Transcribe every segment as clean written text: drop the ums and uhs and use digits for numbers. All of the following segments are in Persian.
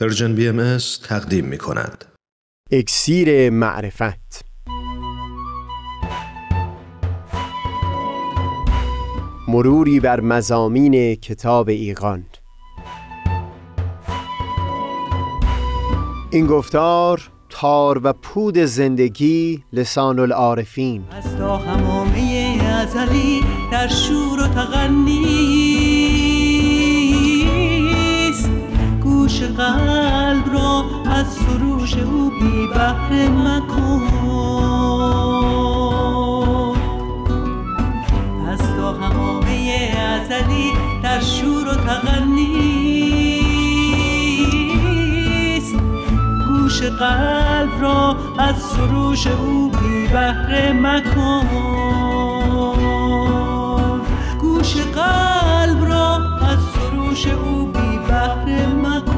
پرژن BMS تقدیم می کند. اکسیر معرفت. مروری بر مضامین کتاب ایقان. این گفتار تار و پود زندگی لسان العارفین از تا همامه ازلی در شور و تغنیست، گوش قلب را از سروش او بی بحر مکن. از تا همامه ازلی در شور و تغنیست، قلب را از سروش او بی بهره مکن، گوش قلب را از سروش او بی بهره مکن.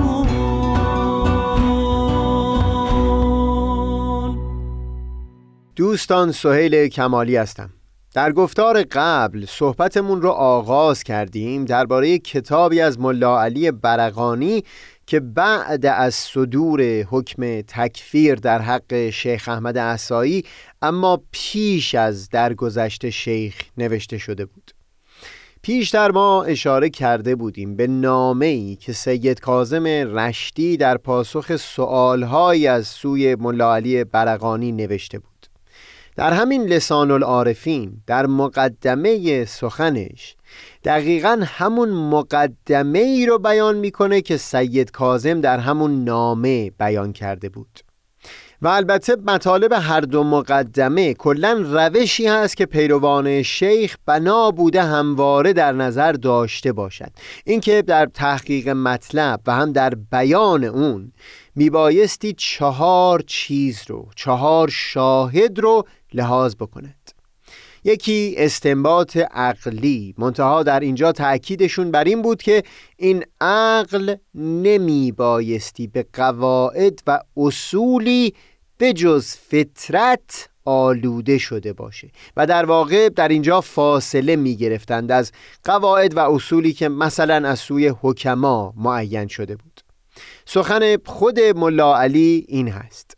دوستان، سهیل کمالی هستم. در گفتار قبل صحبتمون رو آغاز کردیم درباره کتابی از ملا علی برقانی که بعد از صدور حکم تکفیر در حق شیخ احمد احسایی اما پیش از درگذشت شیخ نوشته شده بود. پیشتر ما اشاره کرده بودیم به نامه‌ای که سید کاظم رشتی در پاسخ سؤالهایی از سوی ملا علی برقانی نوشته بود. در همین لسان العارفین در مقدمه سخنش دقیقاً همون مقدمه ای رو بیان میکنه که سید کاظم در همون نامه بیان کرده بود. و البته مطالب هر دو مقدمه کلاً روشی هست که پیروان شیخ بنا بوده همواره در نظر داشته باشد. اینکه در تحقیق مطلب و هم در بیان اون میبایستی چهار چیز رو، چهار شاهد رو لحاظ بکند. یکی استنباط عقلی، منتها در اینجا تأکیدشون بر این بود که این عقل نمی بایستی به قواعد و اصولی به جز فطرت آلوده شده باشه و در واقع در اینجا فاصله می گرفتند از قواعد و اصولی که مثلا از سوی حکما معین شده بود. سخن خود ملا علی این هست: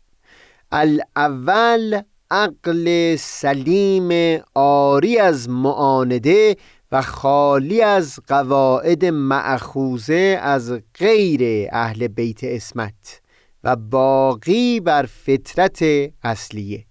الاول عقل سلیم عاری از معانده و خالی از قواعد مأخوذه از غیر اهل بیت عصمت و باقی بر فطرت اصلیه.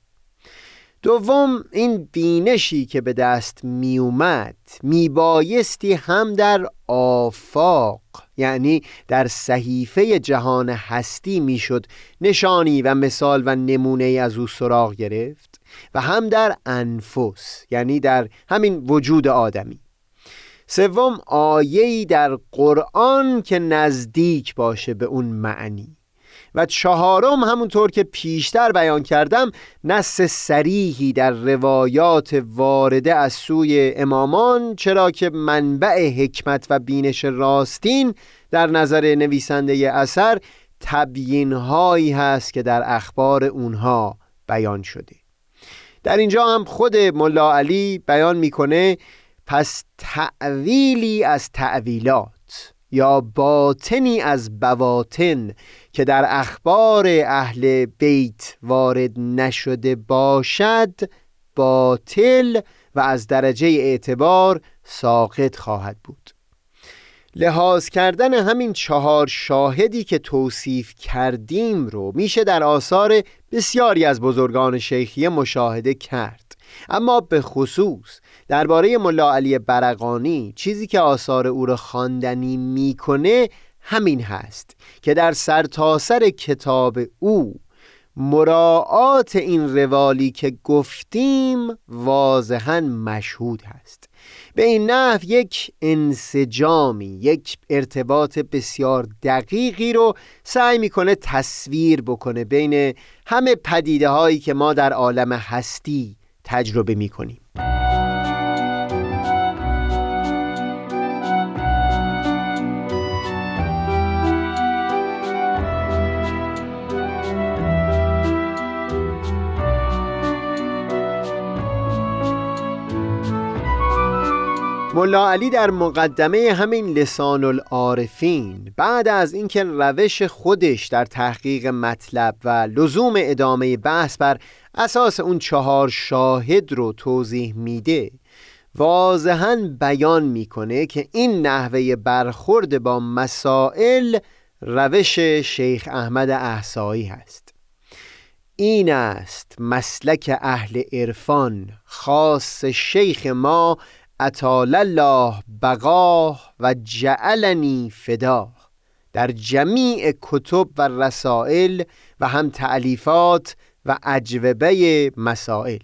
دوم، این بینشی که به دست می اومد می بایستی هم در آفاق، یعنی در صحیفه جهان هستی می شد نشانی و مثال و نمونه از او سراغ گرفت و هم در انفس، یعنی در همین وجود آدمی. سوم، آیه‌ای در قرآن که نزدیک باشه به اون معنی. و چهارم، همونطور که پیشتر بیان کردم، نص صریحی در روایات وارده از سوی امامان، چرا که منبع حکمت و بینش راستین در نظر نویسنده اثر تبیین‌هایی هست که در اخبار اونها بیان شده. در اینجا هم خود ملا علی بیان میکنه: پس تأویلی از تأویلات یا باطنی از بواطن که در اخبار اهل بیت وارد نشده باشد باطل و از درجه اعتبار ساقط خواهد بود. لحاظ کردن همین چهار شاهدی که توصیف کردیم رو میشه در آثار بسیاری از بزرگان شیخیه مشاهده کرد، اما به خصوص درباره ملا علی برقانی چیزی که آثار او را خواندنی میکنه همین هست که در سرتاسر کتاب او مراعات این روالی که گفتیم واضحاً مشهود هست. به این نحو یک انسجامی، یک ارتباط بسیار دقیقی رو سعی میکنه تصویر بکنه بین همه پدیده هایی که ما در عالم هستی تجربه میکنیم. ملا علی در مقدمه همین لسان العارفین بعد از اینکه روش خودش در تحقیق مطلب و لزوم ادامه بحث بر اساس اون 4 شاهد رو توضیح میده، واضحاً بیان میکنه که این نحوه برخورد با مسائل روش شیخ احمد احصایی هست. این است مسلک اهل عرفان، خاص شیخ ما اطال الله بقاه و جعلنی فداه. در جمیع کتب و رسائل و هم تألیفات و اجوبه مسائل.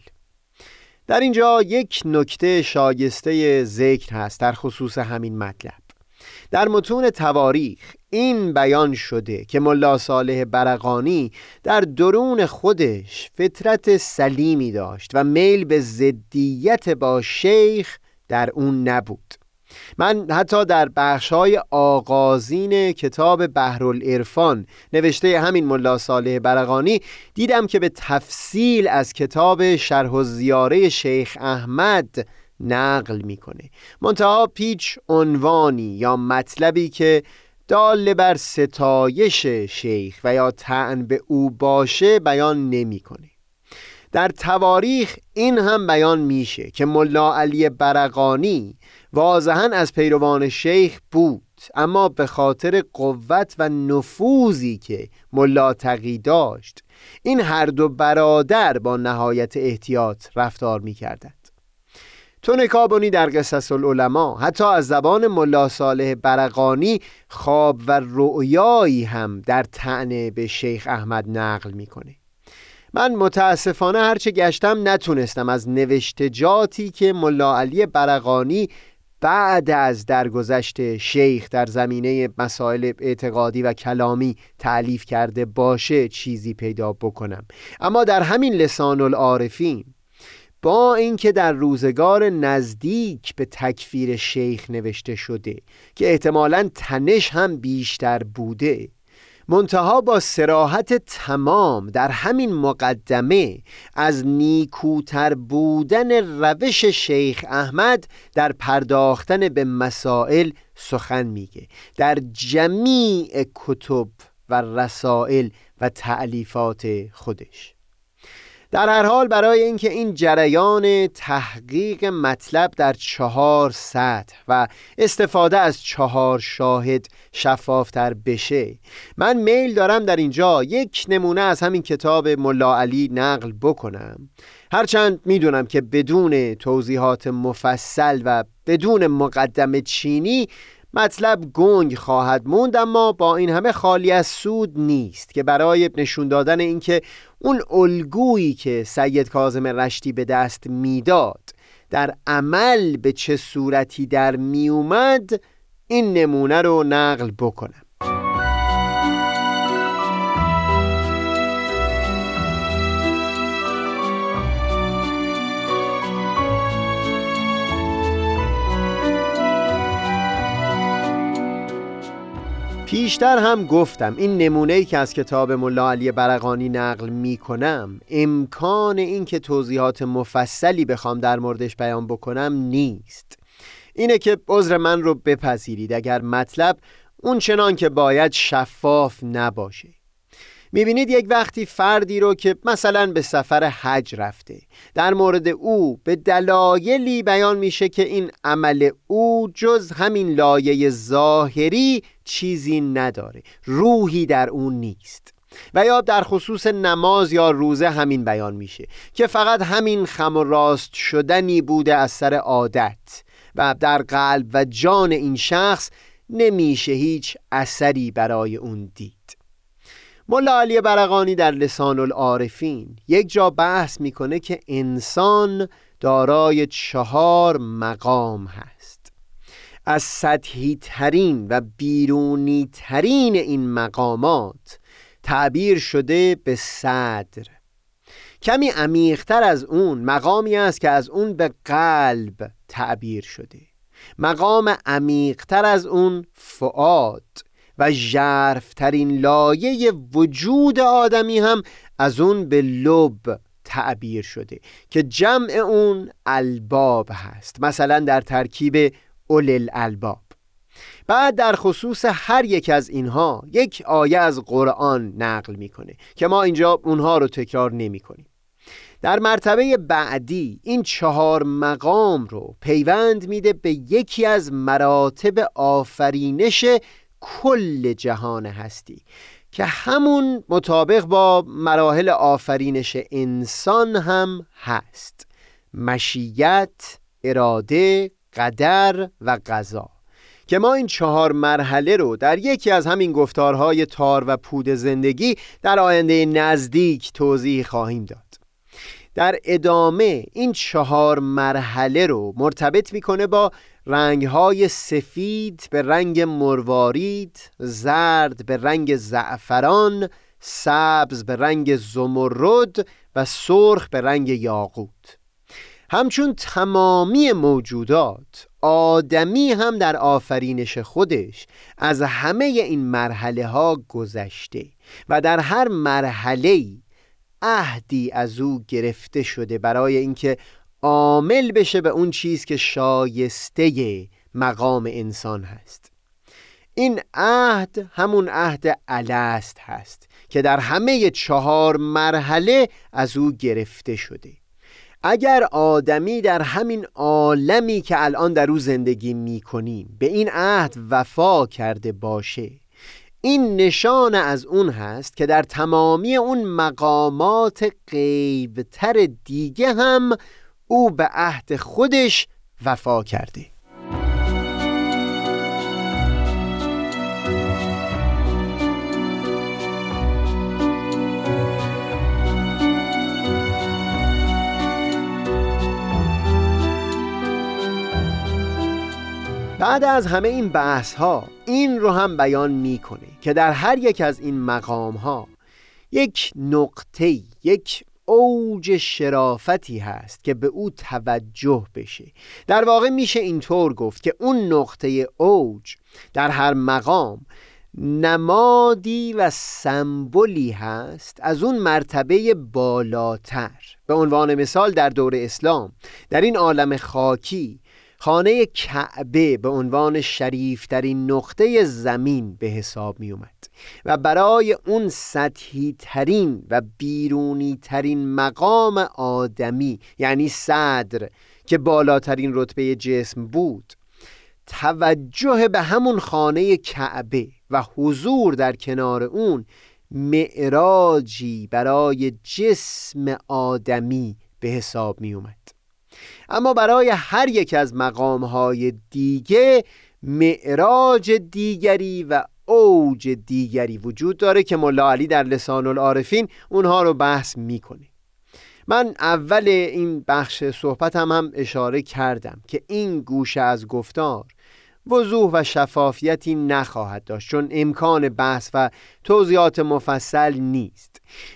در اینجا یک نکته شایسته ذکر هست در خصوص همین مطلب. در متون تواریخ این بیان شده که ملا صالح برقانی در درون خودش فطرت سلیمی داشت و میل به ضدیت با شیخ در اون نبود. من حتی در بخش‌های آغازین کتاب بحرالعرفان نوشته همین ملا صالح برقانی دیدم که به تفصیل از کتاب شرح الزیاره شیخ احمد نقل میکنه، منتها پیچ عنوانی یا مطلبی که دال بر ستایش شیخ و یا طعن به او باشه بیان نمیکنه. در تواریخ این هم بیان میشه که ملا علی برقانی واضحاً از پیروان شیخ بود، اما به خاطر قوت و نفوذی که ملا تقی داشت این هر دو برادر با نهایت احتیاط رفتار میکردند. تونکابونی در قصص العلماء حتی از زبان ملا صالح برقانی خواب و رؤیایی هم در طعن به شیخ احمد نقل میکنه. من متاسفانه هرچه گشتم نتونستم از نوشتجاتی که ملا علی برقانی بعد از درگذشت شیخ در زمینه مسائل اعتقادی و کلامی تألیف کرده باشه چیزی پیدا بکنم، اما در همین لسان العارفین با اینکه در روزگار نزدیک به تکفیر شیخ نوشته شده که احتمالاً تنش هم بیشتر بوده، منتها با صراحت تمام در همین مقدمه از نیکوتر بودن روش شیخ احمد در پرداختن به مسائل سخن میگه. در جمیع کتب و رسائل و تألیفات خودش. در هر حال برای اینکه این جریان تحقیق مطلب در 4 سطح و استفاده از 4 شاهد شفافتر بشه، من میل دارم در اینجا یک نمونه از همین کتاب ملا علی نقل بکنم، هرچند میدونم که بدون توضیحات مفصل و بدون مقدمه چینی مطلب گنگ خواهد موند، اما با این همه خالی از سود نیست که برای نشون دادن اینکه اون الگویی که سید کاظم رشتی به دست میداد در عمل به چه صورتی در می اومد این نمونه رو نقل بکنم. پیشتر هم گفتم این نمونه‌ای که از کتاب ملا علی برقانی نقل می‌کنم امکان این که توضیحات مفصلی بخوام در موردش بیان بکنم نیست. اینه که عذر من رو بپذیرید اگر مطلب اون چنان که باید شفاف نباشه. میبینید یک وقتی فردی رو که مثلا به سفر حج رفته در مورد او به دلایلی بیان میشه که این عمل او جز همین لایه ظاهری چیزی نداره، روحی در اون نیست، و یا در خصوص نماز یا روزه همین بیان میشه که فقط همین خم و راست شدنی بوده از سر عادت و در قلب و جان این شخص نمیشه هیچ اثری برای اون دید. ملا علی برقانی در لسان العارفین یک جا بحث میکنه که انسان دارای 4 مقام هست. از سطحی ترین و بیرونی ترین این مقامات تعبیر شده به صدر. کمی عمیق‌تر از اون مقامی است که از اون به قلب تعبیر شده. مقام عمیق‌تر از اون فؤاد و ژرف‌ترین لایه وجود آدمی هم از اون به لب تعبیر شده که جمع اون الباب هست، مثلا در ترکیب اولل الباب. بعد در خصوص هر یک از اینها یک آیه از قرآن نقل میکنه که ما اینجا اونها رو تکرار نمی کنیم. در مرتبه بعدی این چهار مقام رو پیوند میده به یکی از مراتب آفرینش کل جهان هستی که همون مطابق با مراحل آفرینش انسان هم هست: مشیت، اراده، قدر و قضا، که ما این چهار مرحله رو در یکی از همین گفتارهای تار و پود زندگی در آینده نزدیک توضیح خواهیم داد. در ادامه این چهار مرحله رو مرتبط میکنه با رنگهای سفید به رنگ مروارید، زرد به رنگ زعفران، سبز به رنگ زمرد و سرخ به رنگ یاقوت. همچون تمامی موجودات، آدمی هم در آفرینش خودش از همه این مرحله ها گذشته و در هر مرحله‌ای عهدی از او گرفته شده برای اینکه عامل بشه به اون چیز که شایسته مقام انسان هست. این عهد همون عهد الست هست که در همه چهار مرحله از او گرفته شده. اگر آدمی در همین عالمی که الان در او زندگی می‌کنیم به این عهد وفا کرده باشه، این نشان از اون هست که در تمامی اون مقامات غیبتر دیگه هم او به عهد خودش وفا کرده. بعد از همه این بحث ها این رو هم بیان میکنه که در هر یک از این مقام ها یک نقطه، یک اوج شرافتی هست که به او توجه بشه. در واقع میشه اینطور گفت که اون نقطه اوج در هر مقام نمادی و سمبولی هست از اون مرتبه بالاتر. به عنوان مثال در دور اسلام در این عالم خاکی خانه کعبه به عنوان شریفترین نقطه زمین به حساب می اومد و برای اون سطحی ترین و بیرونی ترین مقام آدمی، یعنی صدر که بالاترین رتبه جسم بود، توجه به همون خانه کعبه و حضور در کنار اون معراجی برای جسم آدمی به حساب می اومد. اما برای هر یک از مقام‌های دیگه معراج دیگری و اوج دیگری وجود داره که ملا علی در لسان العارفین اونها رو بحث میکنه. من اول این بخش صحبتم هم اشاره کردم که این گوشه از گفتار وضوح و شفافیتی نخواهد داشت چون امکان بحث و توضیحات مفصل نیست.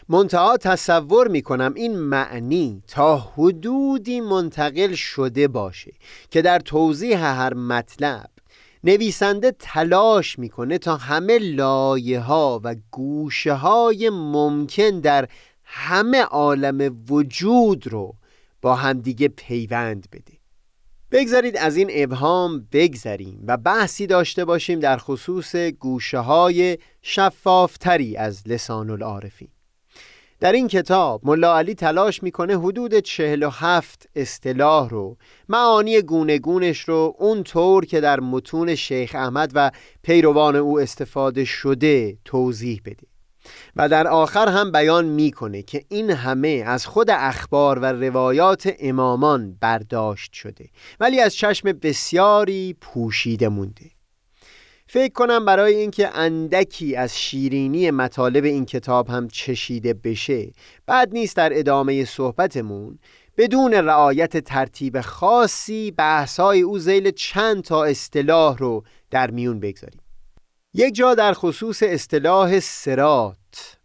منتها تصور میکنم این معنی تا حدودی منتقل شده باشه که در توضیح هر مطلب نویسنده تلاش میکنه تا همه لایه ها و گوشه های ممکن در همه عالم وجود رو با همدیگه پیوند بده. بگذارید از این ابهام بگذریم و بحثی داشته باشیم در خصوص گوشه‌های شفافتری از لسان العارفین. در این کتاب ملا علی تلاش میکنه حدود 47 اصطلاح رو، معانی گونه‌گونش رو اون طور که در متون شیخ احمد و پیروان او استفاده شده توضیح بده و در آخر هم بیان میکنه که این همه از خود اخبار و روایات امامان برداشت شده ولی از چشم بسیاری پوشیده مونده. فکر کنم برای اینکه اندکی از شیرینی مطالب این کتاب هم چشیده بشه بد نیست در ادامه صحبتمون بدون رعایت ترتیب خاصی بحث‌های او ذیل چند تا اصطلاح رو در میون بگذاریم. یک جا در خصوص اصطلاح صراط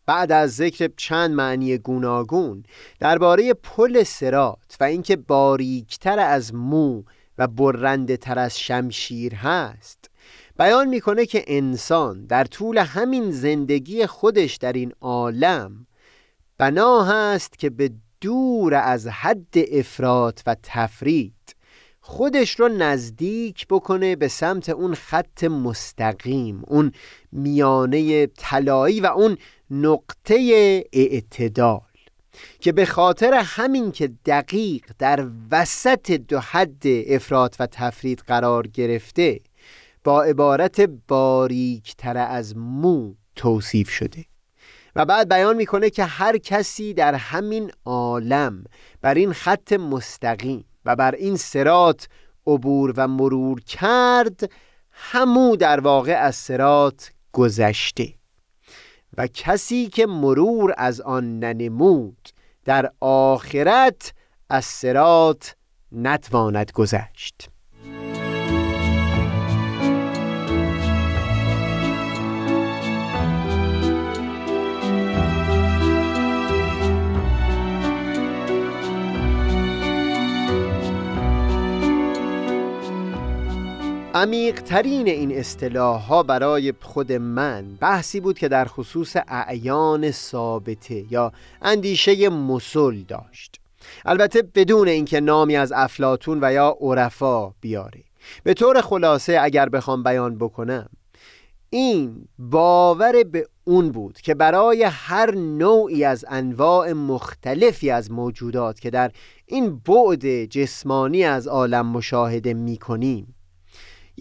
بعد از ذکر چند معنی گوناگون درباره پل صراط و اینکه باریکتر از مو و برنده تر از شمشیر هست، بیان میکنه که انسان در طول همین زندگی خودش در این عالم بنا هست که به دور از حد افراط و تفرید خودش رو نزدیک بکنه به سمت اون خط مستقیم، اون میانه طلایی و اون نقطه اعتدال، که به خاطر همین که دقیق در وسط دو حد افراط و تفرید قرار گرفته، با عبارت باریک‌تر از مو توصیف شده. و بعد بیان میکنه که هر کسی در همین عالم بر این خط مستقیم و بر این صراط عبور و مرور کرد، همو در واقع از صراط گذشته، و کسی که مرور از آن ننمود در آخرت از صراط نتواند گذشت. عمیق‌ترین این اصطلاح‌ها برای خود من بحثی بود که در خصوص اعیان ثابته یا اندیشه مسل داشت، البته بدون اینکه نامی از افلاطون و یا عرفا بیاره. به طور خلاصه اگر بخوام بیان بکنم، این باور به اون بود که برای هر نوعی از انواع مختلفی از موجودات که در این بعد جسمانی از عالم مشاهده می‌کنیم،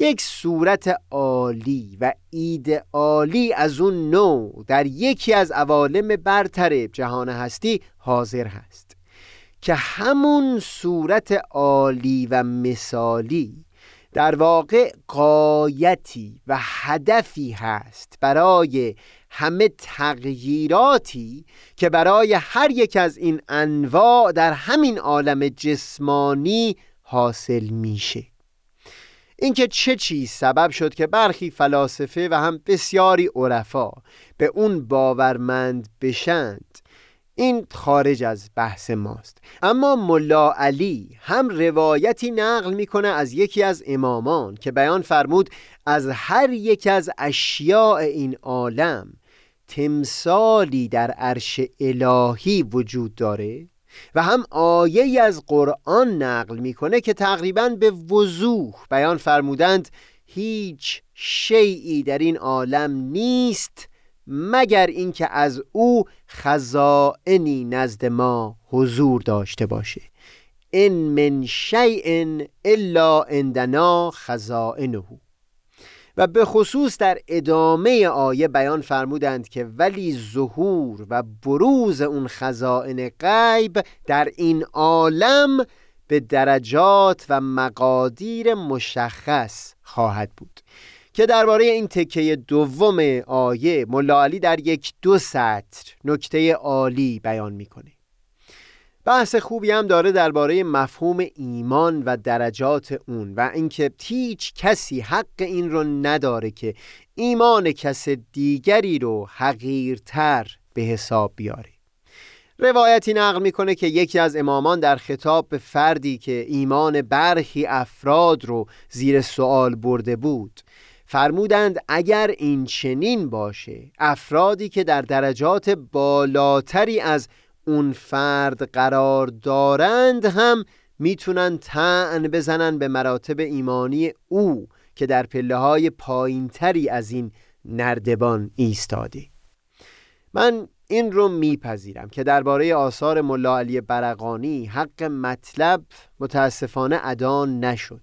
یک صورت عالی و ایدئالی از اون نوع در یکی از عوالم برتر جهان هستی حاضر هست، که همون صورت عالی و مثالی در واقع غایتی و هدفی هست برای همه تغییراتی که برای هر یک از این انواع در همین عالم جسمانی حاصل میشه. اینکه چه چیز سبب شد که برخی فلاسفه و هم بسیاری عرفا به اون باورمند بشند، این خارج از بحث ماست. اما ملا علی هم روایتی نقل میکنه از یکی از امامان که بیان فرمود از هر یک از اشیاء این عالم تمثالی در عرش الهی وجود داره، و هم آیه‌ای از قرآن نقل میکنه که تقریباً به وضوح بیان فرمودند هیچ شیئی در این عالم نیست مگر اینکه از او خزائنی نزد ما حضور داشته باشه. ان من شیء الا عندنا خزائنه. و به خصوص در ادامه آیه بیان فرمودند که ولی ظهور و بروز اون خزائن غیب در این عالم به درجات و مقادیر مشخص خواهد بود، که درباره این تکه دوم آیه ملا علی در 1-2 سطر نکته عالی بیان میکنه. بحث خوبی هم داره درباره مفهوم ایمان و درجات اون، و اینکه هیچ کسی حق این رو نداره که ایمان کس دیگری رو حقیرتر به حساب بیاره. روایتی نقل میکنه که یکی از امامان در خطاب به فردی که ایمان برخی افراد رو زیر سوال برده بود فرمودند اگر این چنین باشه، افرادی که در درجات بالاتری از اون فرد قرار دارند هم میتونن طعن بزنن به مراتب ایمانی او که در پله‌های پایین‌تری از این نردبان ایستاده. من این رو میپذیرم که درباره آثار ملا علی برقانی حق مطلب متاسفانه ادا نشد،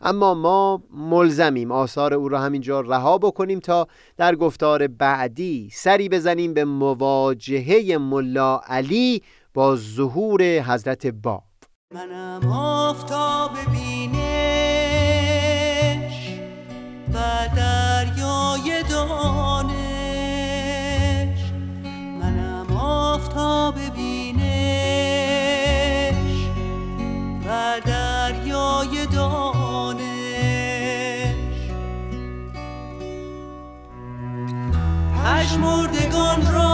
اما ما ملزمیم آثار او را همینجا رها بکنیم تا در گفتار بعدی سری بزنیم به مواجهه ملا علی با ظهور حضرت باب. منم آفتاب بینش و دریای دانش، منم آفتاب بینش و دریای دانش، پژمردگان را